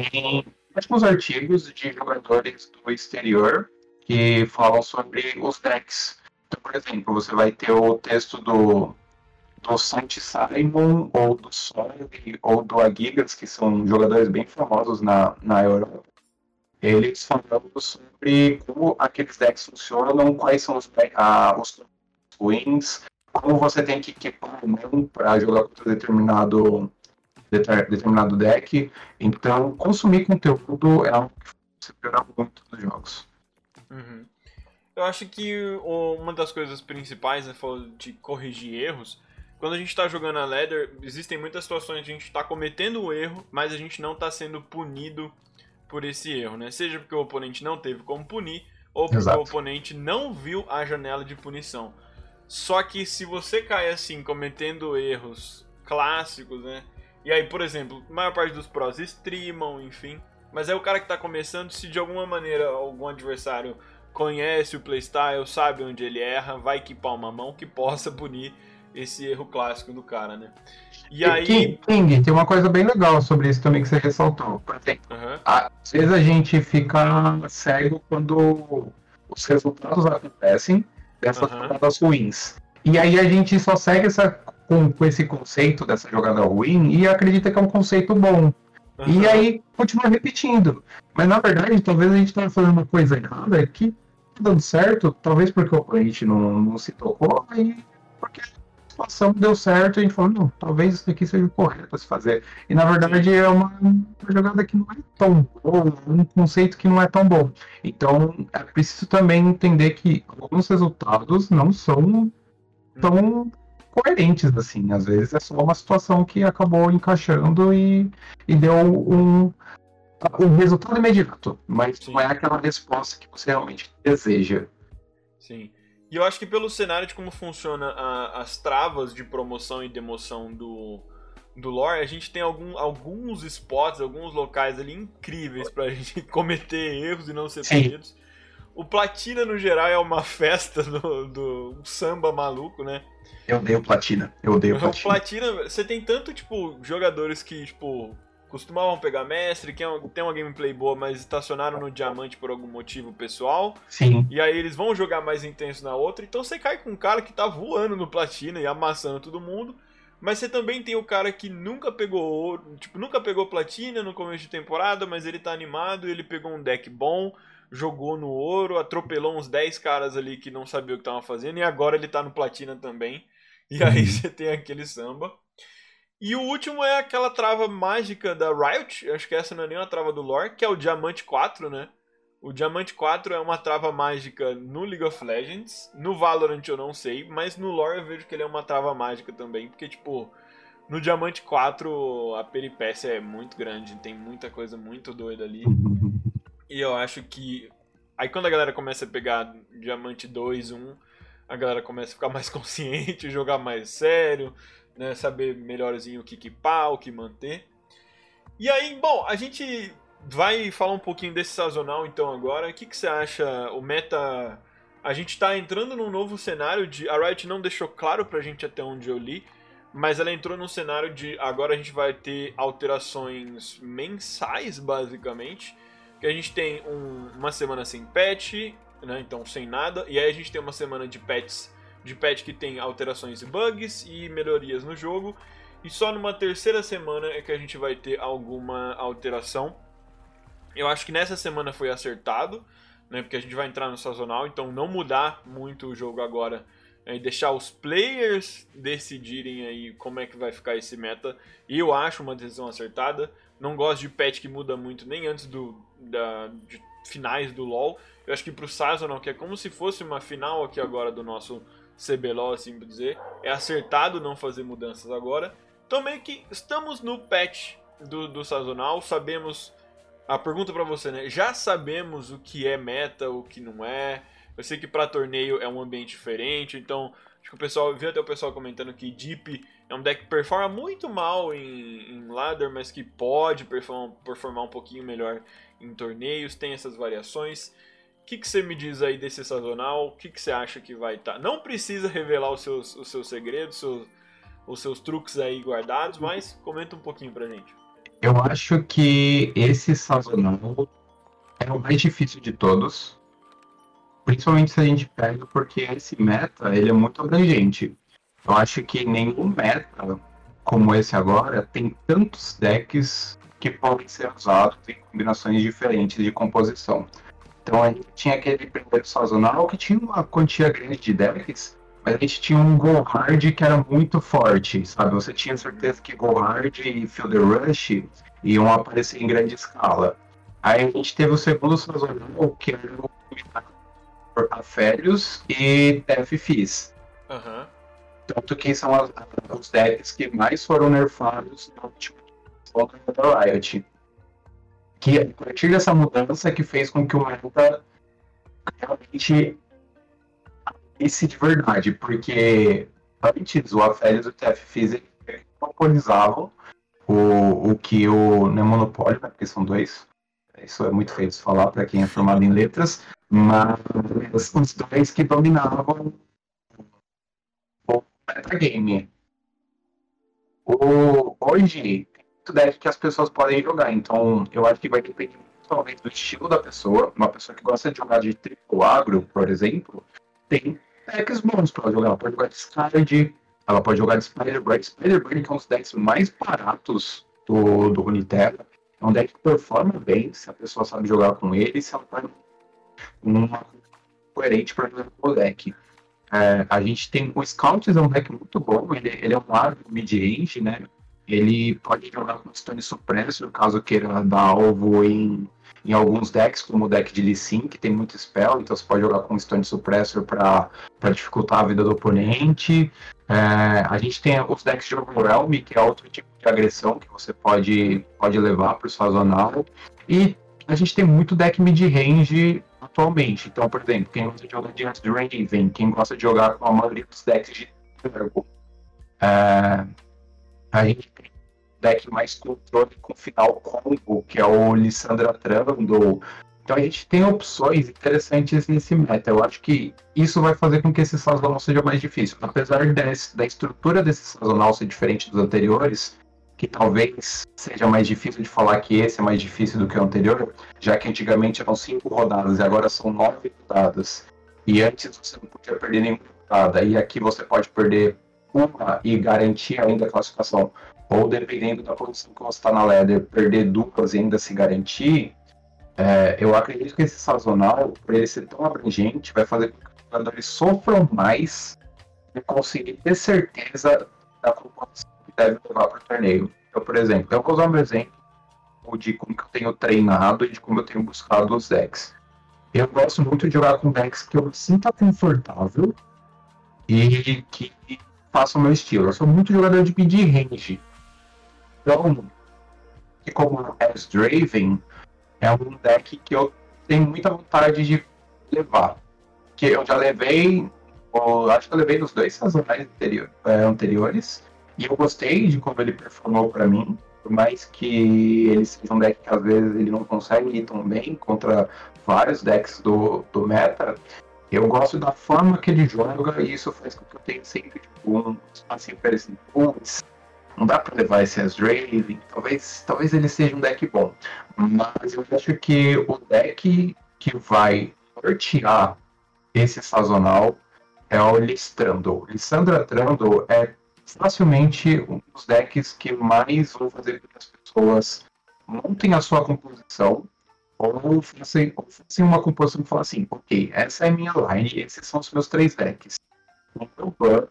tem ótimos artigos de jogadores do exterior que falam sobre os decks. Então, por exemplo, você vai ter o texto do, do Saint Simon, ou do Sony, ou do Agigas, que são jogadores bem famosos na, na Europa. Eles falam sobre como aqueles decks funcionam, quais são os, ah, os wins, como você tem que equipar o mão para jogar contra determinado, determinado deck. Então, consumir conteúdo é algo que se melhora muito nos jogos. Uhum. Eu acho que uma das coisas principais, né, foi de corrigir erros. Quando a gente está jogando a ladder, existem muitas situações que a gente está cometendo o erro, mas a gente não está sendo punido por esse erro, né? Seja porque o oponente não teve como punir, ou porque Exato. O oponente não viu a janela de punição. Só que se você cai assim, cometendo erros clássicos, né? E aí, por exemplo, a maior parte dos prós streamam, enfim. Mas aí o cara que está começando, se de alguma maneira algum adversário conhece o playstyle, sabe onde ele erra, vai equipar uma mão que possa punir esse erro clássico do cara, né? E, e aí... King, King, tem uma coisa bem legal sobre isso também que você ressaltou. Por exemplo, uhum. às vezes a gente fica cego quando os resultados acontecem dessas uhum. jogadas ruins. E aí a gente só segue essa, com, com esse conceito dessa jogada ruim e acredita que é um conceito bom. Uhum. E aí continua repetindo. Mas na verdade, talvez a gente esteja fazendo uma coisa errada que dando certo, talvez porque o cliente não, não se tocou, e porque a situação deu certo, e a gente falou, não, talvez isso aqui seja o correto a se fazer. E na verdade é uma, uma jogada que não é tão boa, um conceito que não é tão bom. Então é preciso também entender que alguns resultados não são tão coerentes assim. Às vezes é só uma situação que acabou encaixando e, e deu um... o resultado imediato, mas Sim. não é aquela resposta que você realmente deseja. Sim. E eu acho que pelo cenário de como funciona a, as travas de promoção e demoção do, do lore, a gente tem algum, alguns spots, alguns locais ali incríveis pra gente cometer erros e não ser Sim. punidos. O Platina, no geral, é uma festa do, do samba maluco, né? Eu odeio Platina. Eu odeio Platina. O Platina, você tem tanto, tipo, jogadores que, tipo... costumavam pegar mestre, que tem uma gameplay boa, mas estacionaram no diamante por algum motivo pessoal. Sim. E aí eles vão jogar mais intenso na outra. Então você cai com um cara que tá voando no platina e amassando todo mundo. Mas você também tem o cara que nunca pegou ouro, tipo, nunca pegou platina no começo de temporada, mas ele tá animado, ele pegou um deck bom, jogou no ouro, atropelou uns dez caras ali que não sabia o que estavam fazendo, e agora ele tá no platina também. E aí você tem aquele samba. E o último é aquela trava mágica da Riot, acho que essa não é nem uma trava do lore, que é o Diamante quatro, né? O Diamante quatro é uma trava mágica no League of Legends, no Valorant eu não sei, mas no lore eu vejo que ele é uma trava mágica também, porque, tipo, no Diamante quatro a peripécia é muito grande, tem muita coisa muito doida ali, e eu acho que... Aí quando a galera começa a pegar Diamante dois, um, a galera começa a ficar mais consciente, jogar mais sério... Né, saber melhorzinho o que equipar, o que manter. E aí, bom, a gente vai falar um pouquinho desse sazonal então agora. O que, que você acha, o meta... A gente tá entrando num novo cenário de... A Riot não deixou claro pra gente até onde eu li, mas ela entrou num cenário de... Agora a gente vai ter alterações mensais, basicamente. Que a gente tem um, uma semana sem patch, né, então sem nada. E aí a gente tem uma semana de patches de patch que tem alterações e bugs e melhorias no jogo, e só numa terceira semana é que a gente vai ter alguma alteração. Eu acho que nessa semana foi acertado, né, porque a gente vai entrar no sazonal, então não mudar muito o jogo agora, né, e deixar os players decidirem aí como é que vai ficar esse meta, e eu acho uma decisão acertada. Não gosto de patch que muda muito nem antes do, da, de finais do LoL. Eu acho que pro Sazonal, que é como se fosse uma final aqui agora do nosso C B LoL, assim por dizer, é acertado não fazer mudanças agora. Então meio que estamos no patch do, do Sazonal, sabemos... A pergunta pra você, né? Já sabemos o que é meta, o que não é. Eu sei que pra torneio é um ambiente diferente, então... Acho que o pessoal, vi até o pessoal comentando que Deep é um deck que performa muito mal em, em ladder, mas que pode perform, performar um pouquinho melhor em torneios, tem essas variações. O que, que você me diz aí desse sazonal? O que, que você acha que vai estar? Tá? Não precisa revelar os seus, os seus segredos, seus, os seus truques aí guardados, mas comenta um pouquinho pra gente. Eu acho que esse sazonal é o mais difícil de todos. Principalmente se a gente pega, porque esse meta, ele é muito abrangente. Eu acho que nenhum meta, como esse agora, tem tantos decks que podem ser usados em combinações diferentes de composição. Então a gente tinha aquele primeiro sazonal que tinha uma quantia grande de decks, mas a gente tinha um Go Hard que era muito forte, sabe? Você tinha certeza que Go Hard e Field Rush iam aparecer em grande escala. Aí a gente teve o segundo sazonal, que era o Afélios e T F Fis. Uhum. Tanto que são as, os decks que mais foram nerfados na última volta da Riot. Que a partir dessa mudança que fez com que o meta realmente abrisse de verdade, porque antes o Afélios e o T F Fis monopolizavam o, o que o não é monopólio, né, porque são dois. Isso é muito feio de falar para quem é formado em letras, mas os dois que dominavam o metagame. O... Hoje, tem muito deck que as pessoas podem jogar, então eu acho que vai depender principalmente do estilo da pessoa. Uma pessoa que gosta de jogar de triplo agro, por exemplo, tem decks bons para jogar. Ela pode jogar de Scard, ela pode jogar de Spider-Brain. Spider-Brain é um dos decks mais baratos do, do Runeterra. É um deck que performa bem, se a pessoa sabe jogar com ele, se ela faz uma coerente para jogar com o deck. É, a gente tem... O Scout é um deck muito bom, ele, ele é um árbitro mid-range, né? Ele pode jogar com Stone Suppressor, caso queira dar alvo em, em alguns decks, como o deck de Lee Sin, que tem muito spell, então você pode jogar com Stone Suppressor para dificultar a vida do oponente. É, a gente tem os decks de Overwhelm, que é outro tipo de agressão que você pode, pode levar para o sazonal. E a gente tem muito deck mid-range atualmente. Então, por exemplo, quem gosta de jogar de Ezreal Draven, quem gosta de jogar com a maioria dos decks de Turbo. É, a gente tem deck mais controle com final combo, que é o Lissandra Trundle. Então a gente tem opções interessantes nesse meta. Eu acho que isso vai fazer com que esse sazonal seja mais difícil. Apesar desse, da estrutura desse sazonal ser diferente dos anteriores, que talvez seja mais difícil de falar que esse é mais difícil do que o anterior, já que antigamente eram cinco rodadas e agora são nove rodadas. E antes você não podia perder nenhuma rodada. E aqui você pode perder uma e garantir ainda a classificação. Ou dependendo da posição que você está na ladder, perder duas e ainda se garantir. É, eu acredito que esse sazonal, por ele ser tão abrangente, vai fazer com que os jogadores sofram mais e conseguir ter certeza da composição que deve levar para o torneio. Então, por exemplo, eu vou usar um exemplo de como que eu tenho treinado e de como eu tenho buscado os decks. Eu gosto muito de jogar com decks que eu me sinta confortável e que façam o meu estilo. Eu sou muito jogador de mid-range. Então, como o Ezreal Draven, é um deck que eu tenho muita vontade de levar. Que eu já levei, eu acho que eu levei nos dois sazonais anterior, é, anteriores. E eu gostei de como ele performou pra mim. Por mais que ele seja um deck que às vezes ele não consegue ir tão bem contra vários decks do, do meta, eu gosto da forma que ele joga e isso faz com que eu tenha sempre tipo, um espacinho para esse pontos. Não dá pra levar esse Azraven, talvez, talvez ele seja um deck bom. Mas eu acho que o deck que vai sortear esse sazonal é o Lissandra. Lissandra Trundle é facilmente um dos decks que mais vão fazer com que as pessoas montem a sua composição ou façam uma composição e falam assim, ok, essa é a minha line, esses são os meus três decks. O meu ban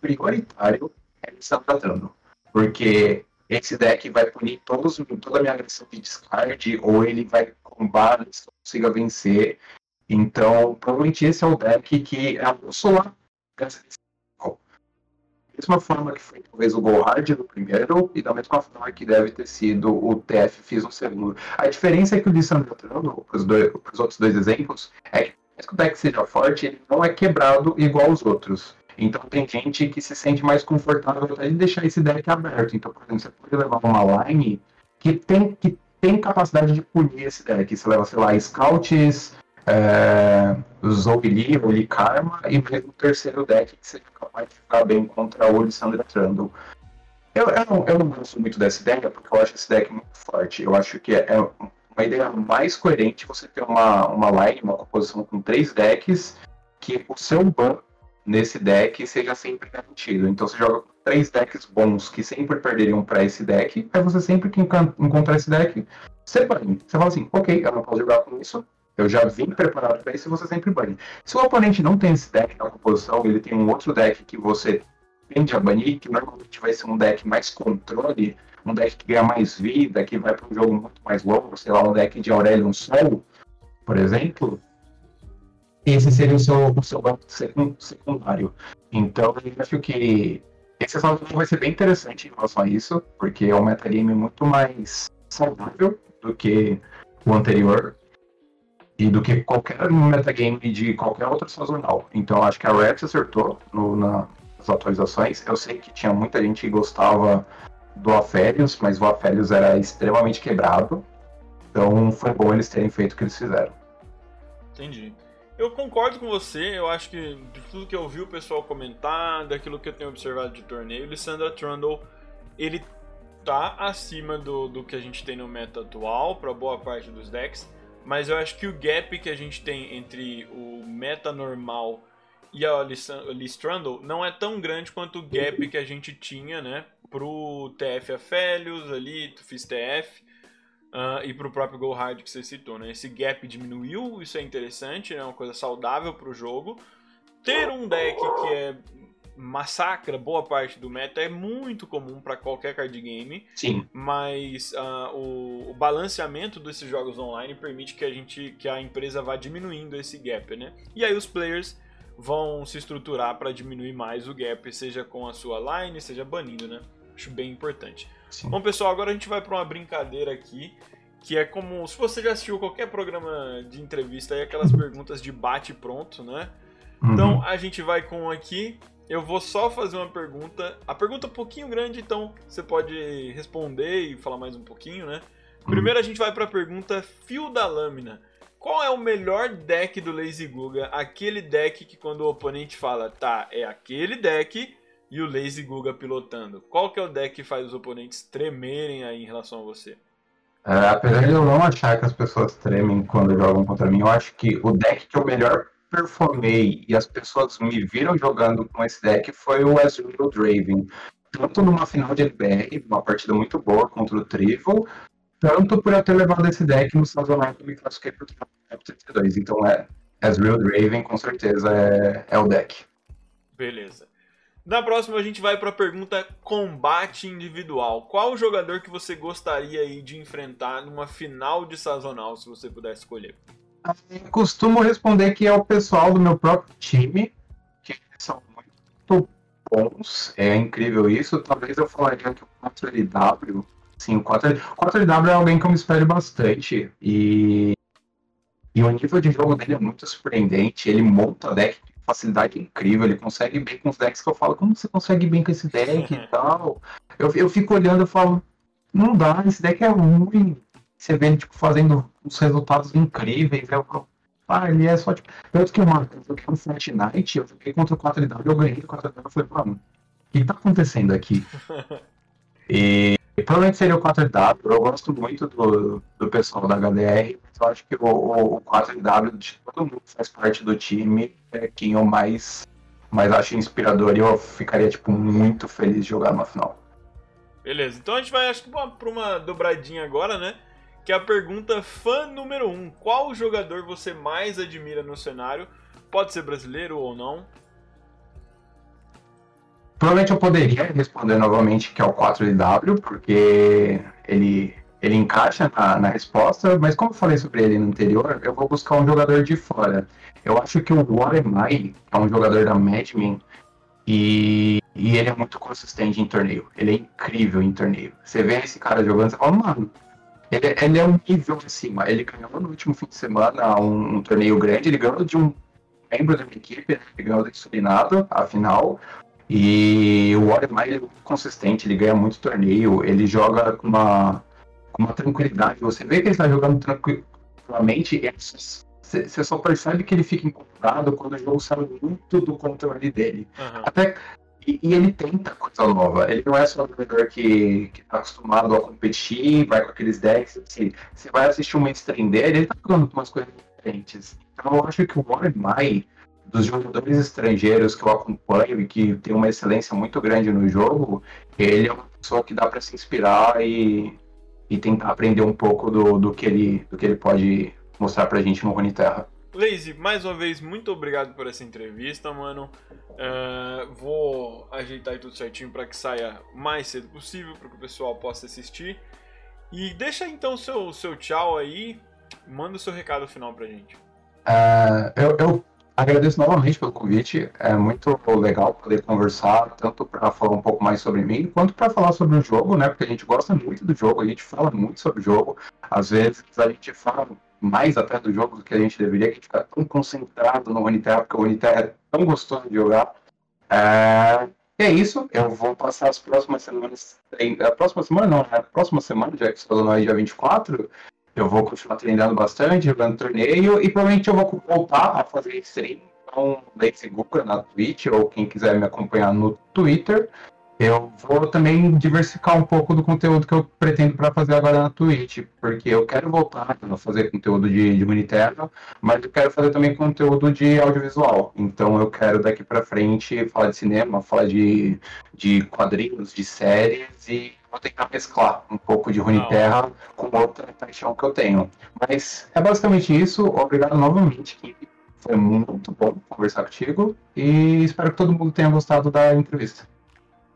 prioritário é Lissandra Trundle. Porque esse deck vai punir todos, toda a minha agressão de discard, ou ele vai combates, consiga vencer. Então, provavelmente esse é o deck que é o solar dessa edição. Da mesma forma que foi talvez o Go Hard no primeiro, e da mesma forma que deve ter sido o T F X no segundo. A diferença é que o de San Antonio, para os outros dois exemplos, é que mesmo que o deck seja forte, ele não é quebrado igual aos outros. Então tem gente que se sente mais confortável em deixar esse deck aberto. Então, por exemplo, você pode levar uma line que tem, que tem capacidade de punir esse deck. Você leva, sei lá, Scouts, é, Zogli, Oli Karma e mesmo o terceiro deck que você fica capaz de ficar bem contra o Lisandra Trundle. Eu, eu, não, eu não gosto muito dessa ideia porque eu acho esse deck muito forte. Eu acho que é uma ideia mais coerente você ter uma, uma line, uma composição com três decks que o seu ban nesse deck seja sempre garantido. Então você joga três decks bons que sempre perderiam para esse deck, aí você sempre que encontrar esse deck, você bane. Você fala assim, ok, eu não posso jogar com isso, eu já vim preparado para isso e você sempre bane. Se o oponente não tem esse deck na composição, ele tem um outro deck que você tende a banir, que normalmente vai ser um deck mais controle, um deck que ganha mais vida, que vai para um jogo muito mais longo, sei lá, um deck de Aurelion Sol, por exemplo. Esse seria o seu, o seu banco secundário. Então, eu acho que esse assalto vai ser bem interessante em relação a isso, porque é um metagame muito mais saudável do que o anterior e do que qualquer metagame de qualquer outro sazonal. Então, acho que a Riot acertou no, na, nas atualizações. Eu sei que tinha muita gente que gostava do Aphelios, mas o Aphelios era extremamente quebrado. Então, foi bom eles terem feito o que eles fizeram. Entendi. Eu concordo com você, eu acho que de tudo que eu vi o pessoal comentar, daquilo que eu tenho observado de torneio, o Lisandra Trundle, ele tá acima do, do que a gente tem no meta atual, para boa parte dos decks, mas eu acho que o gap que a gente tem entre o meta normal e a Liz Trundle não é tão grande quanto o gap que a gente tinha, né, pro T F Aphelios ali, tu fiz T F, Uh, e para o próprio Go Hard que você citou, né? Esse gap diminuiu, isso é interessante, é, né? Uma coisa saudável para o jogo. Ter um deck que é massacra boa parte do meta é muito comum para qualquer card game. Sim. Mas uh, o, o balanceamento desses jogos online permite que a gente, que a empresa vá diminuindo esse gap, né? E aí os players vão se estruturar para diminuir mais o gap, seja com a sua line, seja banindo, né? Acho bem importante. Sim. Bom, pessoal, agora a gente vai para uma brincadeira aqui, que é como se você já assistiu qualquer programa de entrevista, aí aquelas perguntas de bate pronto, né? Uhum. Então, a gente vai com aqui, eu vou só fazer uma pergunta, a pergunta é um pouquinho grande, então você pode responder e falar mais um pouquinho, né? Primeiro a gente vai para a pergunta fio da lâmina. Qual é o melhor deck do Lazy Guga? Aquele deck que quando o oponente fala, tá, é aquele deck... E o Lazy Guga pilotando. Qual que é o deck que faz os oponentes tremerem aí em relação a você? É, apesar de eu não achar que as pessoas tremem quando jogam contra mim, eu acho que o deck que eu melhor performei e as pessoas me viram jogando com esse deck foi o Ezreal Draven. Tanto numa final de L B R, uma partida muito boa contra o Trivo, tanto por eu ter levado esse deck no sazonal que eu me classifiquei para o T P dois. Então é, Ezreal Draven com certeza é, é o deck. Beleza. Na próxima a gente vai para a pergunta combate individual. Qual o jogador que você gostaria aí de enfrentar numa final de sazonal, se você puder escolher? Eu costumo responder que é o pessoal do meu próprio time, que são muito bons, é incrível isso. Talvez eu falaria que o quatro L W, sim, o quatro L W é alguém que eu me espero bastante e... e o nível de jogo dele é muito surpreendente, ele monta deck facilidade incrível, ele consegue bem com os decks que eu falo, como você consegue bem com esse deck e tal? Eu, eu fico olhando e falo, não dá, esse deck é ruim. Você vê ele tipo, fazendo uns resultados incríveis, eu falo, ah, ele é só tipo... Tanto que eu marco, eu quero um Fortnite, eu fiquei contra o quatro L W, eu ganhei o quatro L W, eu falei, mano, o que tá acontecendo aqui? E provavelmente seria o quatro L W, eu gosto muito do, do pessoal da H D R, mas eu acho que o, o, o quatro L W de todo mundo faz parte do time é quem eu mais, mais acho inspirador e eu ficaria tipo, muito feliz de jogar na final. Beleza, então a gente vai, acho que para uma dobradinha agora, né? Que é a pergunta fã número um. Qual jogador você mais admira no cenário? Pode ser brasileiro ou não? Provavelmente eu poderia responder novamente que é o quatro L W, porque ele, ele encaixa na, na resposta, mas como eu falei sobre ele no anterior, eu vou buscar um jogador de fora. Eu acho que o Watermile é um jogador da Madman e, e ele é muito consistente em torneio. Ele é incrível em torneio. Você vê esse cara jogando, você fala, mano, ele, ele é um nível acima. Ele ganhou no último fim de semana um, um torneio grande, ele ganhou de um membro da minha equipe, ele ganhou do Surinado, a final. E o Watermile é muito consistente, ele ganha muito torneio, ele joga com uma, com uma tranquilidade. Você vê que ele está jogando tranquilamente, você só percebe que ele fica incomodado quando o jogo sai muito do controle dele. Uhum. Até, e, e ele tenta coisa nova, ele não é só um jogador que está acostumado a competir, vai com aqueles decks, assim. Você vai assistir um mainstream dele, ele está jogando umas coisas diferentes. Então eu acho que o Watermile, dos jogadores estrangeiros que eu acompanho e que tem uma excelência muito grande no jogo, ele é uma pessoa que dá para se inspirar e, e tentar aprender um pouco do, do, que ele, do que ele pode mostrar pra gente no Runeterra. Lazy, mais uma vez, muito obrigado por essa entrevista, mano. Uh, vou ajeitar tudo certinho para que saia o mais cedo possível, para que o pessoal possa assistir. E deixa então o seu, seu tchau aí, manda o seu recado final pra gente. Uh, eu... eu... Agradeço novamente pelo convite, é muito legal poder conversar, tanto para falar um pouco mais sobre mim, quanto para falar sobre o jogo, né? Porque a gente gosta muito do jogo, a gente fala muito sobre o jogo, às vezes a gente fala mais até do jogo do que a gente deveria, que a gente fica tão concentrado no Runeterra, porque o Runeterra é tão gostoso de jogar. É... E é isso, eu vou passar as próximas semanas, a próxima semana não, né? A próxima semana, já que você falou no dia vinte e quatro... Eu vou continuar treinando bastante, jogando torneio, e provavelmente eu vou voltar a fazer stream com Lazy Guga na Twitch, ou quem quiser me acompanhar no Twitter. Eu vou também diversificar um pouco do conteúdo que eu pretendo para fazer agora na Twitch, porque eu quero voltar a fazer conteúdo de, de Runeterra, mas eu quero fazer também conteúdo de audiovisual. Então eu quero daqui para frente falar de cinema, falar de, de quadrinhos, de séries, e vou tentar mesclar um pouco de Runeterra com outra paixão que eu tenho. Mas é basicamente isso. Obrigado novamente, Kiki. Foi muito bom conversar contigo e espero que todo mundo tenha gostado da entrevista.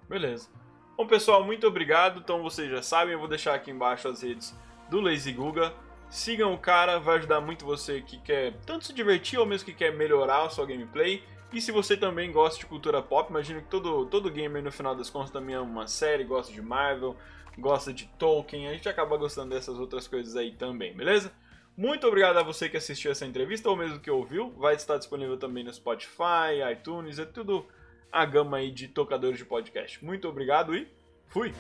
Beleza. Bom, pessoal, muito obrigado. Então, vocês já sabem, eu vou deixar aqui embaixo as redes do Lazy Guga. Sigam o cara, vai ajudar muito você que quer tanto se divertir ou mesmo que quer melhorar a sua gameplay. E se você também gosta de cultura pop, imagino que todo, todo gamer, no final das contas, também ama uma série, gosta de Marvel, gosta de Tolkien. A gente acaba gostando dessas outras coisas aí também, beleza? Muito obrigado a você que assistiu essa entrevista ou mesmo que ouviu. Vai estar disponível também no Spotify, iTunes, é tudo... a gama aí de tocadores de podcast. Muito obrigado e fui!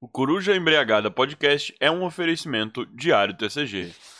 O Coruja Embriagada Podcast é um oferecimento Diário T C G.